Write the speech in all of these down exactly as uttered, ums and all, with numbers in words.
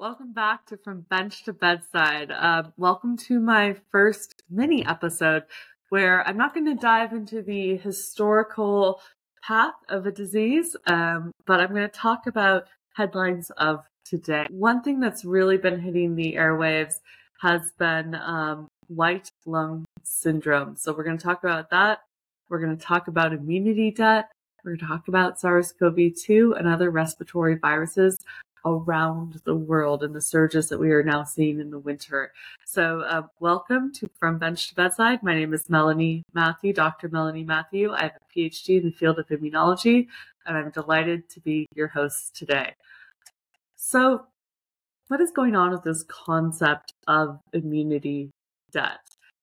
Welcome back to From Bench to Bedside. Uh, welcome to my first mini episode where I'm not going to dive into the historical path of a disease, um, but I'm going to talk about headlines of today. One thing that's really been hitting the airwaves has been um, White Lung Syndrome. So we're going to talk about that. We're going to talk about immunity debt. We're going to talk about SARS-C o V two and other respiratory viruses around the world and the surges that we are now seeing in the winter. So uh, welcome to From Bench to Bedside. My name is Melanie Matheu, Doctor Melanie Matheu. I have a P H D in the field of immunology, and I'm delighted to be your host today. So what is going on with this concept of immunity debt?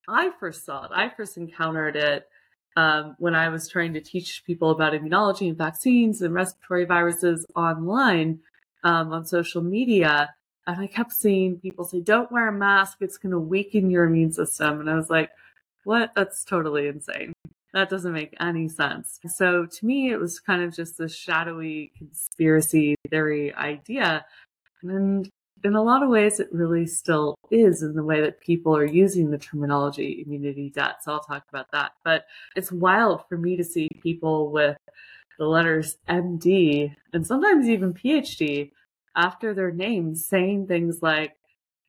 I first saw it. I first encountered it um, when I was trying to teach people about immunology and vaccines and respiratory viruses online, Um, on social media, and I kept seeing people say, don't wear a mask, it's going to weaken your immune system. And I was like, what? That's totally insane. That doesn't make any sense. So to me, it was kind of just this shadowy conspiracy theory idea. And in a lot of ways, it really still is in the way that people are using the terminology immunity debt. So I'll talk about that. But it's wild for me to see people with the letters M D and sometimes even P H D after their names saying things like,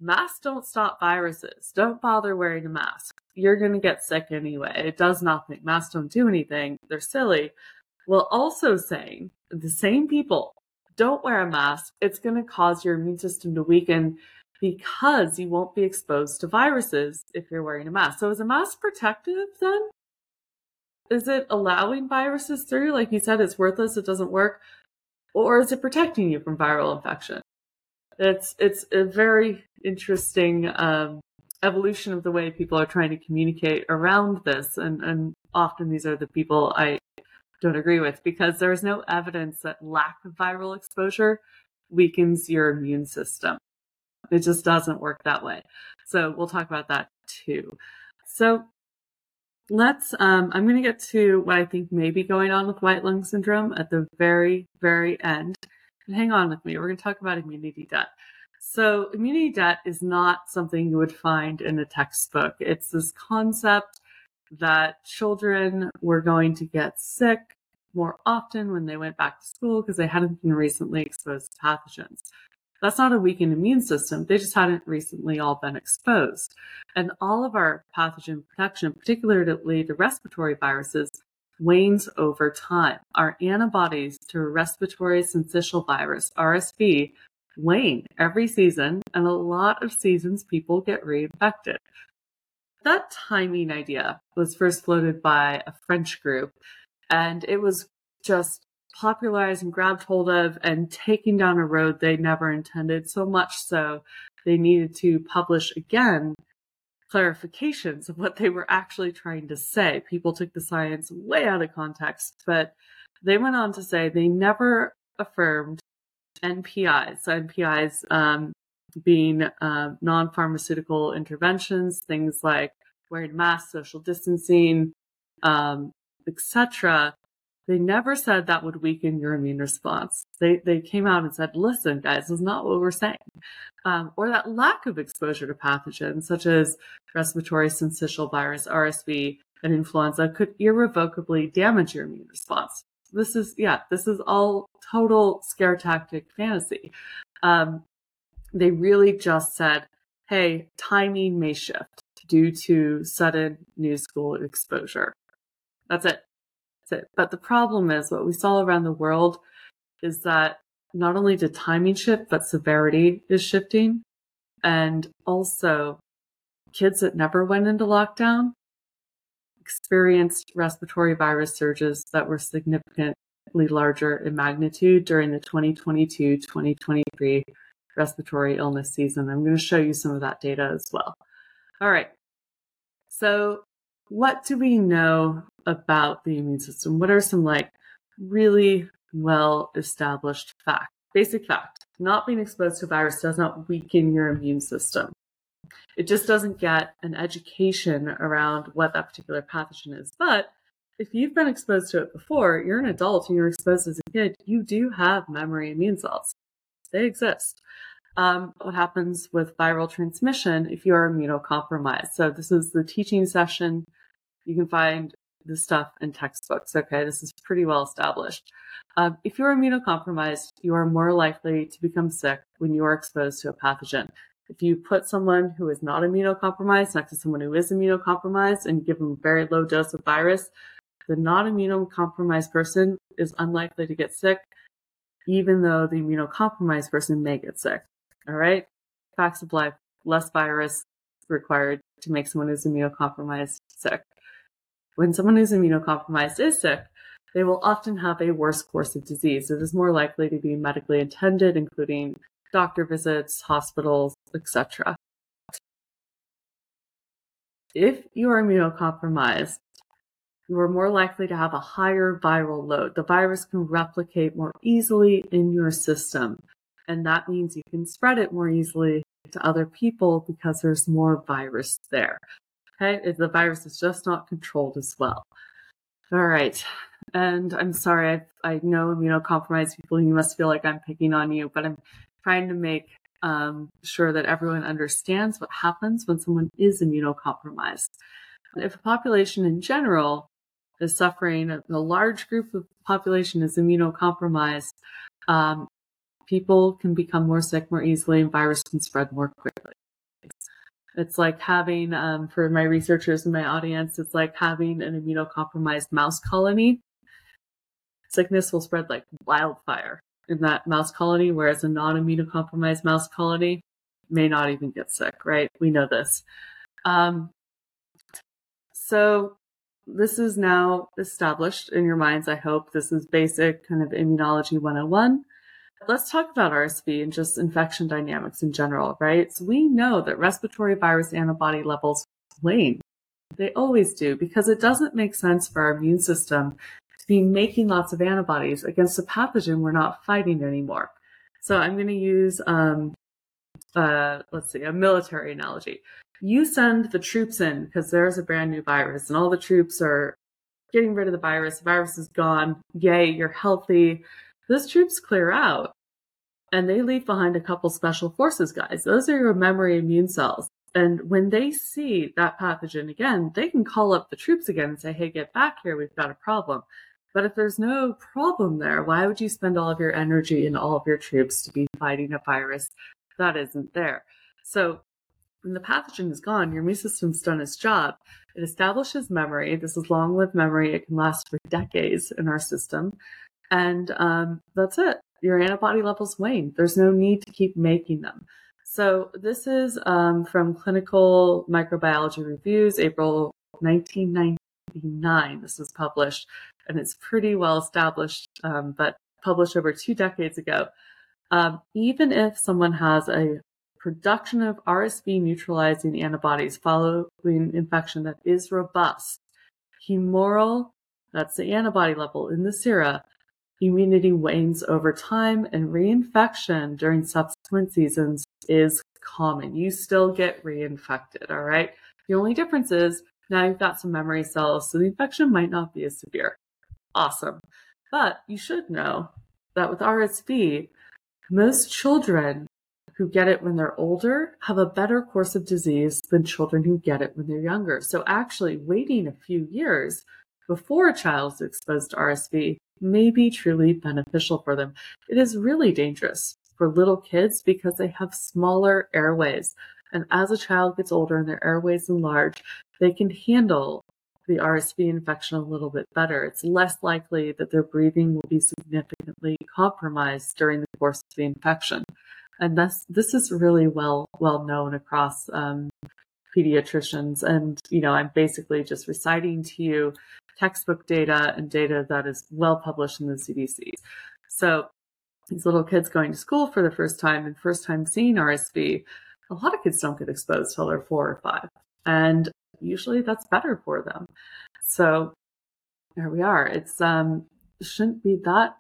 masks don't stop viruses. Don't bother wearing a mask. You're going to get sick anyway. It does nothing. Masks don't do anything. They're silly. Well, also saying the same people, don't wear a mask. It's going to cause your immune system to weaken because you won't be exposed to viruses if you're wearing a mask. So is a mask protective then? Is it allowing viruses through? Like you said, it's worthless, it doesn't work. Or is it protecting you from viral infection? It's it's a very interesting um, evolution of the way people are trying to communicate around this. And, and often these are the people I don't agree with because there is no evidence that lack of viral exposure weakens your immune system. It just doesn't work that way. So we'll talk about that too. So Let's, um, I'm going to get to what I think may be going on with White Lung Syndrome at the very, very end. And hang on with me. We're going to talk about immunity debt. So immunity debt is not something you would find in a textbook. It's this concept that children were going to get sick more often when they went back to school because they hadn't been recently exposed to pathogens. That's not a weakened immune system. They just hadn't recently all been exposed. And all of our pathogen protection, particularly the respiratory viruses, wanes over time. Our antibodies to respiratory syncytial virus, R S V, wane every season, and a lot of seasons people get reinfected. That timing idea was first floated by a French group, and it was just popularized and grabbed hold of and taking down a road they never intended, so much so they needed to publish again clarifications of what they were actually trying to say. People took the science way out of context, but they went on to say they never affirmed N P Is. So N P Is um, being uh, non-pharmaceutical interventions, things like wearing masks, social distancing, um, et cetera. They never said that would weaken your immune response. They they came out and said, listen, guys, this is not what we're saying. Um, or that lack of exposure to pathogens, such as respiratory syncytial virus, R S V, and influenza, could irrevocably damage your immune response. This is, yeah, this is all total scare tactic fantasy. Um, they really just said, hey, timing may shift due to sudden new school exposure. That's it. It. But the problem is what we saw around the world is that not only did timing shift, but severity is shifting. And also kids that never went into lockdown experienced respiratory virus surges that were significantly larger in magnitude during the twenty twenty-two twenty twenty-three respiratory illness season. I'm going to show you some of that data as well. All right. So what do we know about the immune system? What are some like really well-established facts? Basic fact, not being exposed to a virus does not weaken your immune system. It just doesn't get an education around what that particular pathogen is. But if you've been exposed to it before, you're an adult and you're exposed as a kid, you do have memory immune cells. They exist. um, what happens with viral transmission if you are immunocompromised. So this is the teaching session. You can find this stuff in textbooks. Okay, this is pretty well established. Uh, if you're immunocompromised, you are more likely to become sick when you are exposed to a pathogen. If you put someone who is not immunocompromised next to someone who is immunocompromised and give them a very low dose of virus, the not immunocompromised person is unlikely to get sick, even though the immunocompromised person may get sick. All right? Facts of life, less virus required to make someone who's immunocompromised sick. When someone who's immunocompromised is sick, they will often have a worse course of disease. It is more likely to be medically attended, including doctor visits, hospitals, et cetera. If you are immunocompromised, you are more likely to have a higher viral load. The virus can replicate more easily in your system, and that means you can spread it more easily to other people because there's more virus there. Okay, if the virus is just not controlled as well. All right. And I'm sorry, I, I know immunocompromised people, you must feel like I'm picking on you, but I'm trying to make um, sure that everyone understands what happens when someone is immunocompromised. If a population in general is suffering, a large group of the population is immunocompromised, um, people can become more sick more easily and virus can spread more quickly. It's like having, um, for my researchers and my audience, it's like having an immunocompromised mouse colony. Sickness will spread like wildfire in that mouse colony, whereas a non-immunocompromised mouse colony may not even get sick, right? We know this. Um, so this is now established in your minds, I hope. This is basic kind of immunology one oh one. Let's talk about R S V and just infection dynamics in general, right? So we know that respiratory virus antibody levels wane. They always do, because it doesn't make sense for our immune system to be making lots of antibodies against a pathogen we're not fighting anymore. So I'm going to use, um, uh, let's see, a military analogy. You send the troops in because there's a brand new virus and all the troops are getting rid of the virus. The virus is gone. Yay, you're healthy. Those troops clear out and they leave behind a couple special forces guys. Those are your memory immune cells. And when they see that pathogen again, they can call up the troops again and say, hey, get back here. We've got a problem. But if there's no problem there, why would you spend all of your energy and all of your troops to be fighting a virus that isn't there? So when the pathogen is gone, your immune system's done its job. It establishes memory. This is long-lived memory. It can last for decades in our system. And um, that's it. Your antibody levels wane. There's no need to keep making them. So this is um, from Clinical Microbiology Reviews, April nineteen ninety-nine. This was published, and it's pretty well established, um, but published over two decades ago. Um, even if someone has a production of R S V neutralizing antibodies following infection that is robust, humoral, that's the antibody level in the sera, immunity wanes over time, and reinfection during subsequent seasons is common. You still get reinfected, all right? The only difference is now you've got some memory cells, so the infection might not be as severe. Awesome. But you should know that with R S V, most children who get it when they're older have a better course of disease than children who get it when they're younger. So actually waiting a few years before a child is exposed to R S V may be truly beneficial for them. It is really dangerous for little kids because they have smaller airways. And as a child gets older and their airways enlarge, they can handle the R S V infection a little bit better. It's less likely that their breathing will be significantly compromised during the course of the infection. And this, this is really well, well known across um, pediatricians. And, you know, I'm basically just reciting to you textbook data and data that is well published in the C D C. So these little kids going to school for the first time and first time seeing R S V, a lot of kids don't get exposed till they're four or five. And usually that's better for them. So there we are. It's um shouldn't be that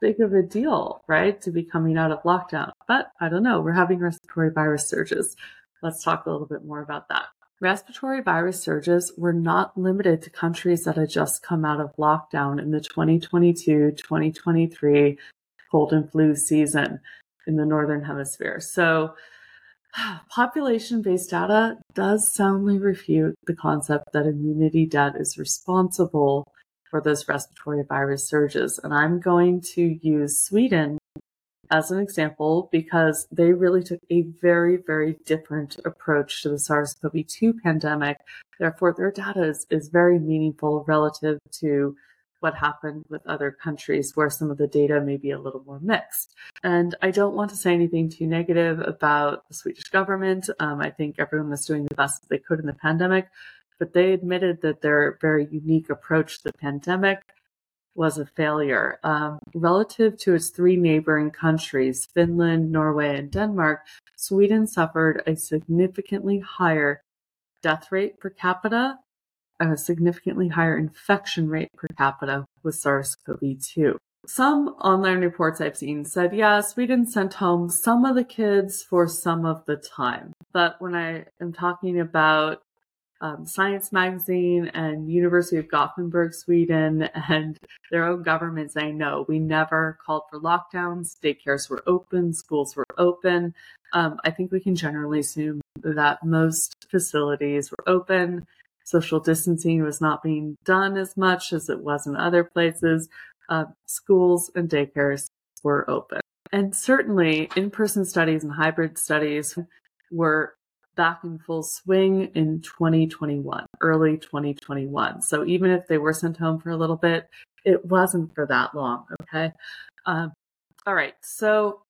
big of a deal, right, to be coming out of lockdown. But I don't know, we're having respiratory virus surges. Let's talk a little bit more about that. Respiratory virus surges were not limited to countries that had just come out of lockdown in the twenty twenty-two twenty twenty-three cold and flu season. in the Northern Hemisphere. So population-based data does soundly refute the concept that immunity debt is responsible for those respiratory virus surges. And I'm going to use Sweden as an example because they really took a very, very different approach to the SARS-C o V two pandemic. Therefore, their data is, is very meaningful relative to what happened with other countries where some of the data may be a little more mixed. And I don't want to say anything too negative about the Swedish government. Um, I think everyone was doing the best that they could in the pandemic, but they admitted that their very unique approach to the pandemic was a failure. Um, relative to its three neighboring countries, Finland, Norway, and Denmark, Sweden suffered a significantly higher death rate per capita and a significantly higher infection rate per capita with SARS-C o V two. Some online reports I've seen said, yeah, Sweden sent home some of the kids for some of the time. But when I am talking about Um, Science Magazine and University of Gothenburg, Sweden, and their own government saying, no, we never called for lockdowns, daycares were open, schools were open. Um, I think we can generally assume that most facilities were open. Social distancing was not being done as much as it was in other places. Uh, schools and daycares were open. And certainly in-person studies and hybrid studies were back in full swing in twenty twenty-one, early twenty twenty-one. So even if they were sent home for a little bit, it wasn't for that long, okay? Um, all right, so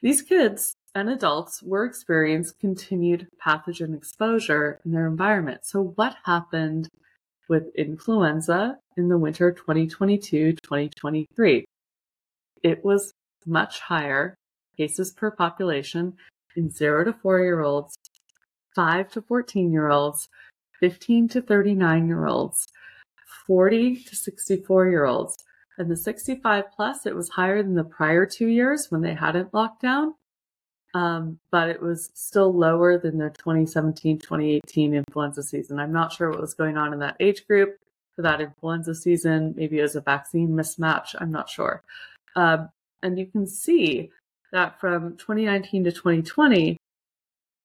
these kids and adults were experiencing continued pathogen exposure in their environment. So what happened with influenza in the winter twenty twenty-two twenty twenty-three? It was much higher, cases per population, in zero to four-year-olds, five to fourteen-year-olds, fifteen to thirty-nine-year-olds, forty to sixty-four-year-olds. And the sixty-five plus, it was higher than the prior two years when they hadn't locked down, um, but it was still lower than their twenty seventeen twenty eighteen influenza season. I'm not sure what was going on in that age group for that influenza season. Maybe it was a vaccine mismatch. I'm not sure. Um, and you can see that from twenty nineteen to twenty twenty,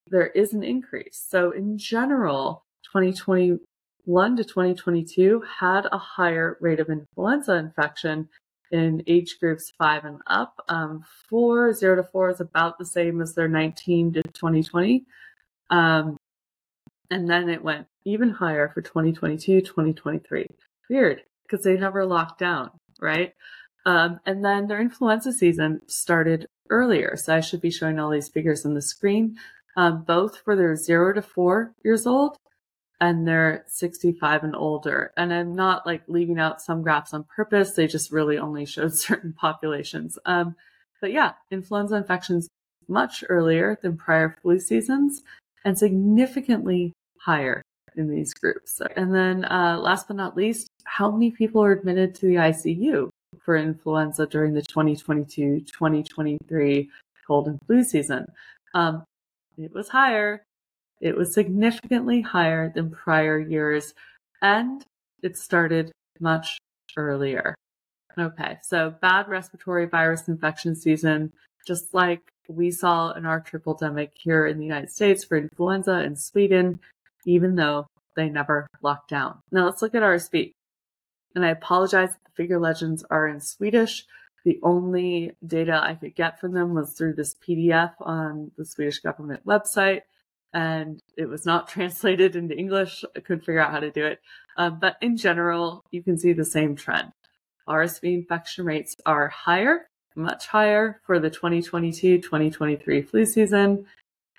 there is an increase. So in general, twenty twenty-one to twenty twenty-two had a higher rate of influenza infection in age groups five and up. Um, four, zero to four is about the same as their nineteen to twenty twenty. Um, and then it went even higher for twenty twenty-two, twenty twenty-three. Weird, because they never locked down, right? Um, and then their influenza season started earlier. So I should be showing all these figures on the screen, um, both for their zero to four years old and their sixty-five and older. And I'm not like leaving out some graphs on purpose. They just really only showed certain populations. Um, but yeah, influenza infections much earlier than prior flu seasons and significantly higher in these groups. And then uh, last but not least, how many people are admitted to the I C U for influenza during the twenty twenty-two twenty twenty-three cold and flu season? Um, it was higher. It was significantly higher than prior years, and it started much earlier. Okay, so bad respiratory virus infection season, just like we saw in our triple demic here in the United States for influenza and in Sweden, even though they never locked down. Now let's look at R S V. And I apologize that the figure legends are in Swedish. The only data I could get from them was through this P D F on the Swedish government website, and it was not translated into English. I couldn't figure out how to do it. Uh, but in general, you can see the same trend. R S V infection rates are higher, much higher for the twenty twenty-two twenty twenty-three flu season,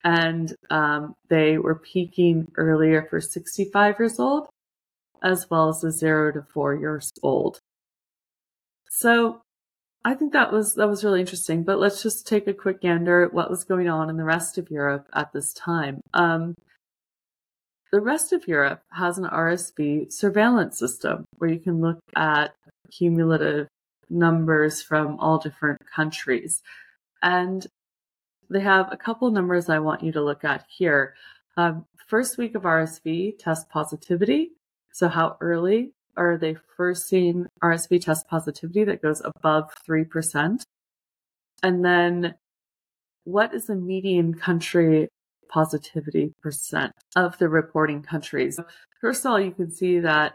and um, they were peaking earlier for sixty-five years old. As well as the zero to four years old. So I think that was that was really interesting, but let's just take a quick gander at what was going on in the rest of Europe at this time. Um, the rest of Europe has an R S V surveillance system where you can look at cumulative numbers from all different countries. And they have a couple numbers I want you to look at here. Um, first week of R S V test positivity. So how early are they first seeing R S V test positivity that goes above three percent? And then what is the median country positivity percent of the reporting countries? First of all, you can see that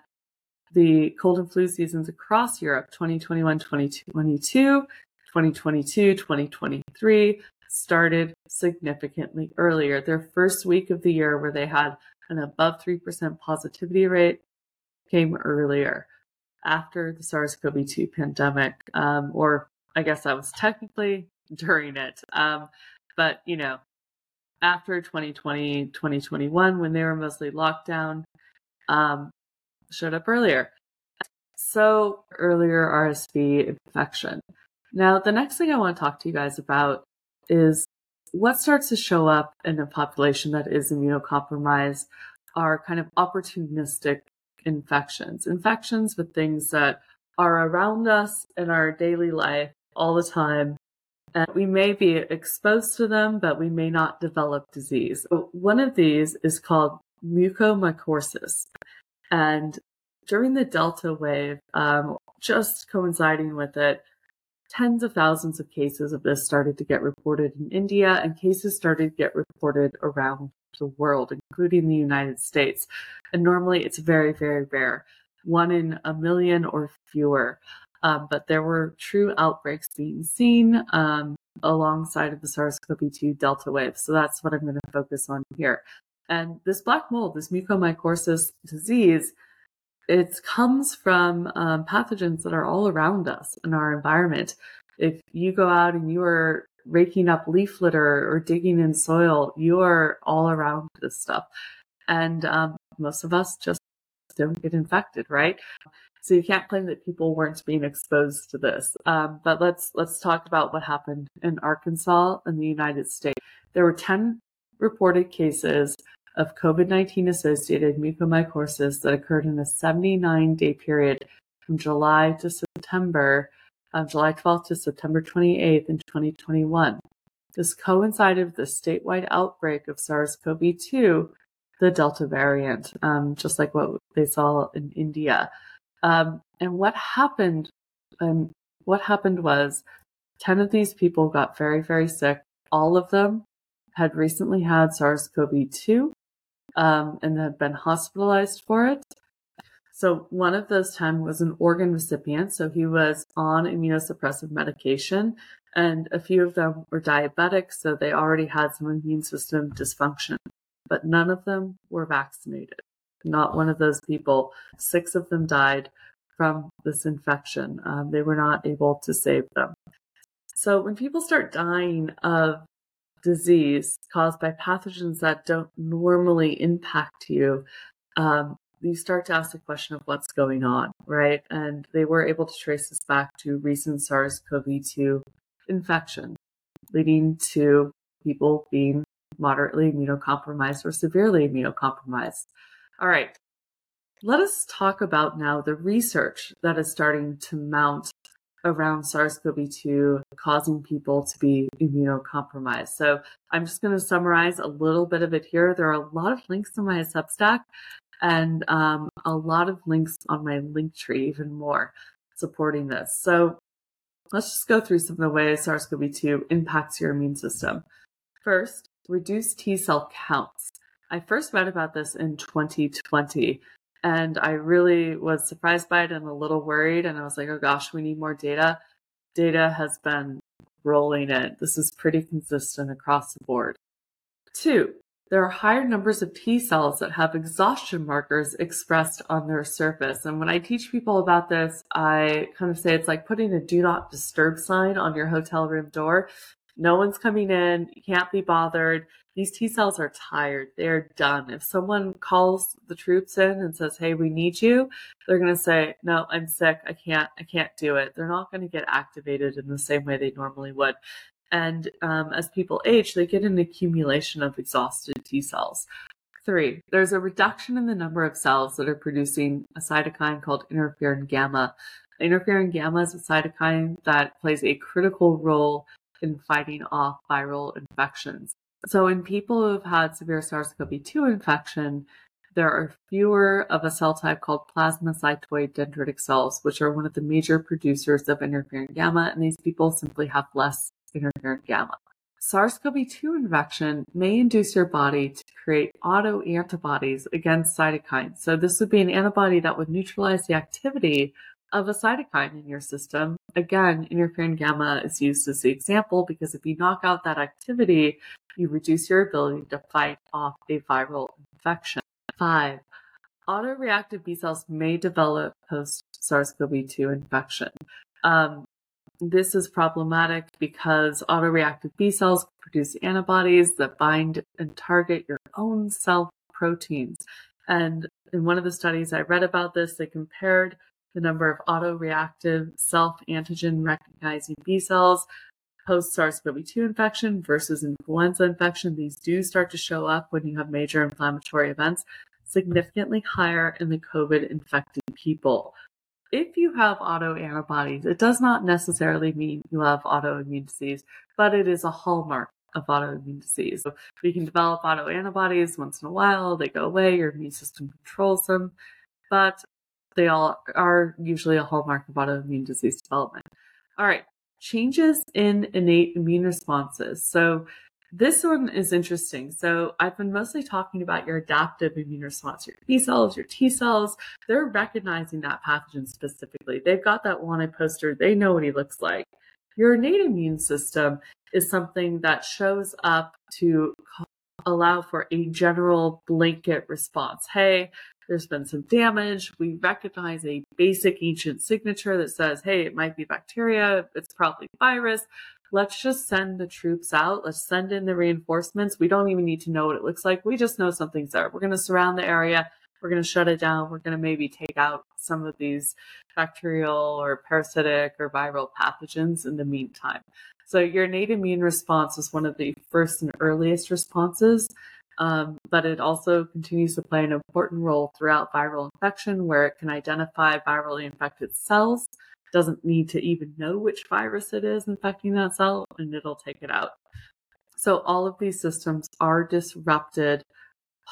the cold and flu seasons across Europe, twenty twenty-one, twenty twenty-two, twenty twenty-two, twenty twenty-three, started significantly earlier. Their first week of the year where they had an above three percent positivity rate came earlier after the SARS-C o V two pandemic, um, or I guess that was technically during it. Um, but, you know, after twenty twenty, twenty twenty-one, when they were mostly locked down, um, showed up earlier. So earlier R S V infection. Now, the next thing I want to talk to you guys about is what starts to show up in a population that is immunocompromised are kind of opportunistic infections, infections with things that are around us in our daily life all the time. And we may be exposed to them, but we may not develop disease. One of these is called mucormycosis. And during the Delta wave, um, just coinciding with it, tens of thousands of cases of this started to get reported in India, and cases started to get reported around the world, including the United States. And normally it's very, very rare, one in a million or fewer. Um, but there were true outbreaks being seen um, alongside of the SARS-C o V two Delta wave. So that's what I'm going to focus on here. And this black mold, this mucormycosis disease, it comes from um, pathogens that are all around us in our environment. If you go out and you are raking up leaf litter or digging in soil, you are all around this stuff. And um, most of us just don't get infected, right? So you can't claim that people weren't being exposed to this. Um, but let's let's talk about what happened in Arkansas and the United States. There were ten reported cases of COVID nineteen associated mucormycosis that occurred in a seventy-nine day period from July to September, um, July twelfth to September twenty-eighth in twenty twenty-one. This coincided with the statewide outbreak of SARS-C o V two, the Delta variant, um, just like what they saw in India. Um, and what happened? And what happened was, ten of these people got very, very sick. All of them had recently had SARS-C o V two. Um, and had been hospitalized for it. So one of those ten was an organ recipient. So he was on immunosuppressive medication, and a few of them were diabetic. So they already had some immune system dysfunction, but none of them were vaccinated. Not one of those people. Six of them died from this infection. Um, they were not able to save them. So when people start dying of disease caused by pathogens that don't normally impact you, um, you start to ask the question of what's going on, right? And they were able to trace this back to recent SARS-C o V two infection, leading to people being moderately immunocompromised or severely immunocompromised. All right, let us talk about now the research that is starting to mount around SARS-C o V two causing people to be immunocompromised. So I'm just going to summarize a little bit of it here. There are a lot of links to my Substack and um, a lot of links on my Linktree, even more supporting this. So let's just go through some of the ways SARS-C o V two impacts your immune system. First, reduce T cell counts. I first read about this in twenty twenty. And I really was surprised by it and a little worried. And I was like, oh gosh, we need more data. Data has been rolling in. This is pretty consistent across the board. Two, there are higher numbers of T cells that have exhaustion markers expressed on their surface. And when I teach people about this, I kind of say it's like putting a do not disturb sign on your hotel room door. No one's coming in. You can't be bothered. These T cells are tired. They're done. If someone calls the troops in and says, hey, we need you, they're going to say, no, I'm sick. I can't, I can't do it. They're not going to get activated in the same way they normally would. And um, as people age, they get an accumulation of exhausted T cells. Three, there's a reduction in the number of cells that are producing a cytokine called interferon gamma. Interferon gamma is a cytokine that plays a critical role in fighting off viral infections. So in people who have had severe SARS-C o V two infection, there are fewer of a cell type called plasmacytoid dendritic cells, which are one of the major producers of interferon gamma, and these people simply have less interferon gamma. SARS CoV two infection may induce your body to create autoantibodies against cytokines. So this would be an antibody that would neutralize the activity of a cytokine in your system. Again, interferon gamma is used as the example because if you knock out that activity, you reduce your ability to fight off a viral infection. Five, autoreactive B cells may develop post-SARS CoV two infection. Um, This is problematic because autoreactive B cells produce antibodies that bind and target your own cell proteins. And in one of the studies I read about this, they compared the number of autoreactive self-antigen recognizing B cells post-SARS CoV two infection versus influenza infection. These do start to show up when you have major inflammatory events, significantly higher in the COVID-infected people. If you have autoantibodies, it does not necessarily mean you have autoimmune disease, but it is a hallmark of autoimmune disease. So you can develop autoantibodies once in a while, they go away, your immune system controls them, but they all are usually a hallmark of autoimmune disease development. All right, changes in innate immune responses. So this one is interesting. So I've been mostly talking about your adaptive immune response, your B cells, your T cells. They're recognizing that pathogen specifically. They've got that wanted poster. They know what he looks like. Your innate immune system is something that shows up to allow for a general blanket response. Hey, there's been some damage. We recognize a basic ancient signature that says, hey, it might be bacteria. It's probably virus. Let's just send the troops out. Let's send in the reinforcements. We don't even need to know what it looks like. We just know something's there. We're going to surround the area. We're going to shut it down. We're going to maybe take out some of these bacterial or parasitic or viral pathogens in the meantime. So your innate immune response is one of the first and earliest responses, um, but it also continues to play an important role throughout viral infection where it can identify virally infected cells. Doesn't need to even know which virus it is infecting that cell, and it'll take it out. So all of these systems are disrupted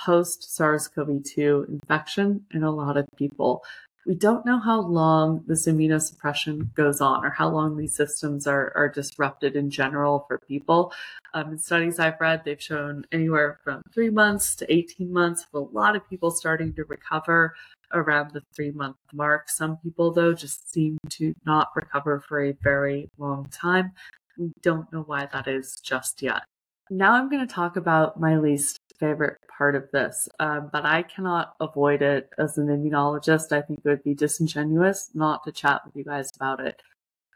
post-SARS CoV two infection in a lot of people. We don't know how long this immunosuppression goes on or how long these systems are, are disrupted in general for people. Um, in studies I've read, they've shown anywhere from three months to eighteen months, with a lot of people starting to recover around the three-month mark. Some people, though, just seem to not recover for a very long time. We don't know why that is just yet. Now I'm going to talk about my least favorite part of this, um, but I cannot avoid it as an immunologist. I think it would be disingenuous not to chat with you guys about it.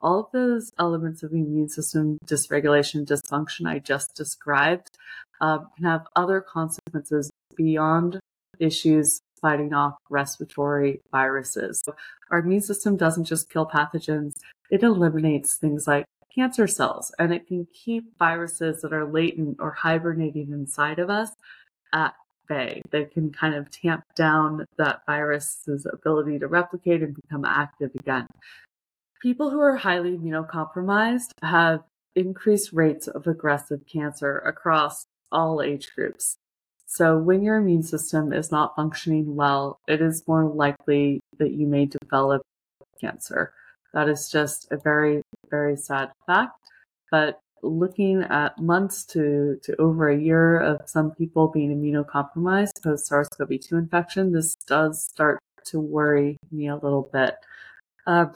All of those elements of immune system dysregulation, dysfunction I just described um, can have other consequences beyond issues fighting off respiratory viruses. So our immune system doesn't just kill pathogens, it eliminates things like cancer cells, and it can keep viruses that are latent or hibernating inside of us at bay. They can kind of tamp down that virus's ability to replicate and become active again. People who are highly immunocompromised have increased rates of aggressive cancer across all age groups. So when your immune system is not functioning well, it is more likely that you may develop cancer. That is just a very, very sad fact. But looking at months to, to over a year of some people being immunocompromised post-SARS CoV two infection, this does start to worry me a little bit. Uh,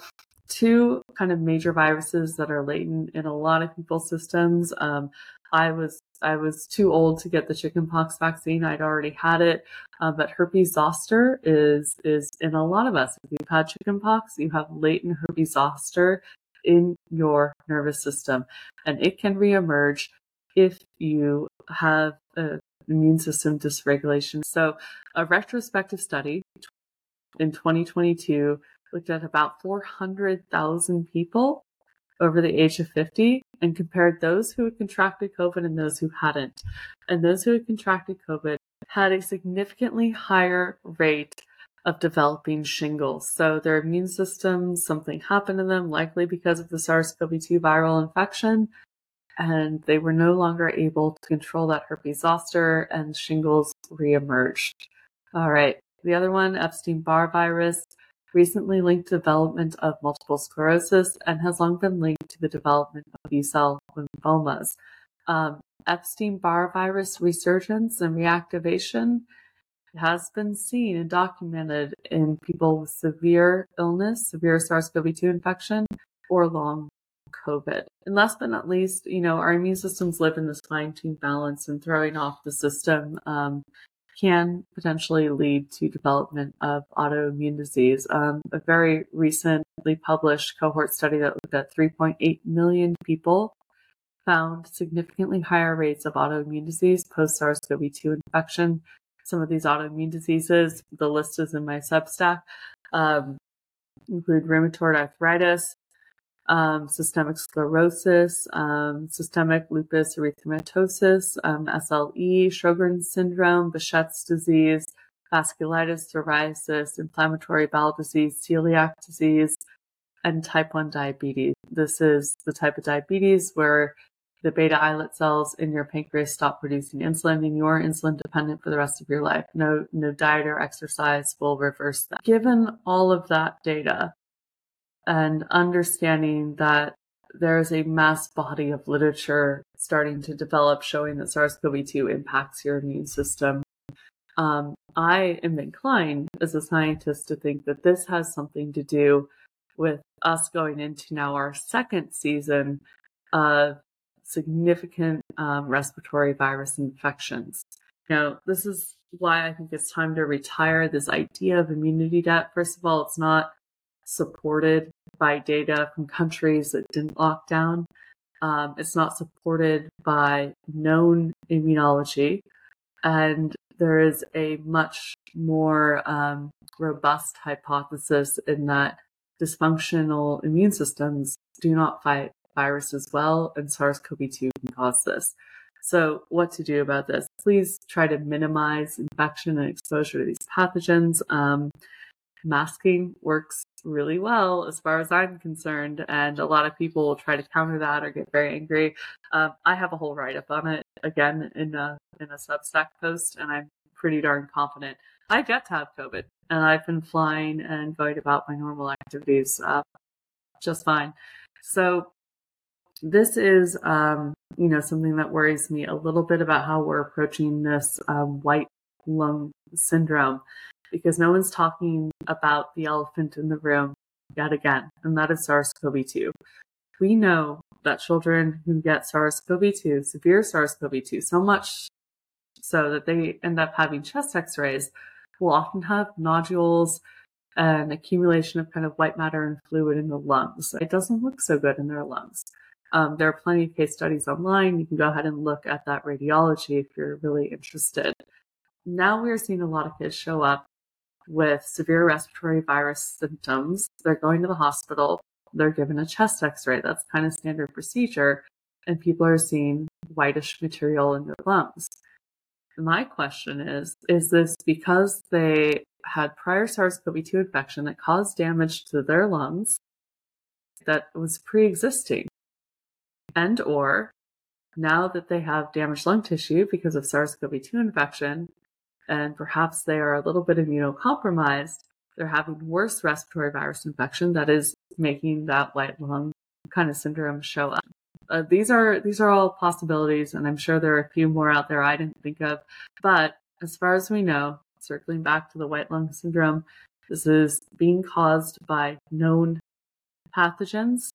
two kind of major viruses that are latent in a lot of people's systems. Um, I was I was too old to get the chickenpox vaccine. I'd already had it, uh, but herpes zoster is is in a lot of us. If you've had chickenpox, you have latent herpes zoster in your nervous system, and it can reemerge if you have an immune system dysregulation. So, a retrospective study in twenty twenty-two looked at about four hundred thousand people over the age of fifty and compared those who had contracted COVID and those who hadn't. And those who had contracted COVID had a significantly higher rate of developing shingles. So their immune system, something happened to them, likely because of the SARS CoV two viral infection, and they were no longer able to control that herpes zoster and shingles reemerged. All right, the other one, Epstein-Barr virus, recently linked development of multiple sclerosis and has long been linked to the development of B-cell lymphomas. of Epstein-Barr virus resurgence and reactivation has been seen and documented in people with severe illness, severe SARS-C o V two infection, or long COVID. And last but not least, you know, our immune systems live in this fine-tuned balance, and throwing off the system um, can potentially lead to development of autoimmune disease. Um, a very recently published cohort study that looked at three point eight million people found significantly higher rates of autoimmune disease post-SARS-C o V two infection. Some of these autoimmune diseases, the list is in my Substack, um, include rheumatoid arthritis, um, systemic sclerosis, um, systemic lupus erythematosus, um, S L E, Sjogren's syndrome, Behçet's disease, vasculitis, psoriasis, inflammatory bowel disease, celiac disease, and type one diabetes. This is the type of diabetes where the beta islet cells in your pancreas stop producing insulin and you are insulin dependent for the rest of your life. No, no diet or exercise will reverse that. Given all of that data and understanding that there is a mass body of literature starting to develop showing that SARS-C o V two impacts your immune system, um, I am inclined as a scientist to think that this has something to do with us going into now our second season of significant um, respiratory virus infections. Now, this is why I think it's time to retire this idea of immunity debt. First of all, it's not supported by data from countries that didn't lock down. Um, it's not supported by known immunology. And there is a much more um, robust hypothesis in that dysfunctional immune systems do not fight viruses well, and SARS-C o V two can cause this. So what to do about this? Please try to minimize infection and exposure to these pathogens. Um, masking works really well as far as I'm concerned, and a lot of people will try to counter that or get very angry. Um, I have a whole write-up on it, again, in a, in a Substack post, and I'm pretty darn confident. I've yet to have COVID, and I've been flying and going about my normal activities uh, just fine. So this is, um, you know, something that worries me a little bit about how we're approaching this um, white lung syndrome, because no one's talking about the elephant in the room yet again, and that is SARS-C o V two. We know that children who get SARS-C o V two, severe SARS-C o V two, so much so that they end up having chest x-rays, will often have nodules and accumulation of kind of white matter and fluid in the lungs. It doesn't look so good in their lungs. Um, there are plenty of case studies online. You can go ahead and look at that radiology if you're really interested. Now we're seeing a lot of kids show up with severe respiratory virus symptoms. They're going to the hospital. They're given a chest x-ray. That's kind of standard procedure. And people are seeing whitish material in their lungs. My question is, is this because they had prior SARS-C o V two infection that caused damage to their lungs that was pre-existing? And or now that they have damaged lung tissue because of SARS-C o V two infection, and perhaps they are a little bit immunocompromised, they're having worse respiratory virus infection that is making that white lung kind of syndrome show up. Uh, these are these are all possibilities, and I'm sure there are a few more out there I didn't think of. But as far as we know, circling back to the white lung syndrome, this is being caused by known pathogens.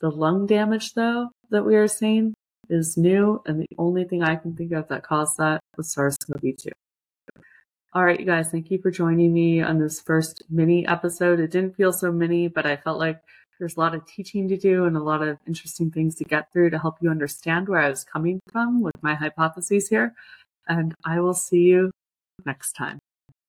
The lung damage, though, that we are seeing is new, and the only thing I can think of that caused that was SARS-C o V two. All right, you guys, thank you for joining me on this first mini episode. It didn't feel so mini, but I felt like there's a lot of teaching to do and a lot of interesting things to get through to help you understand where I was coming from with my hypotheses here. And I will see you next time.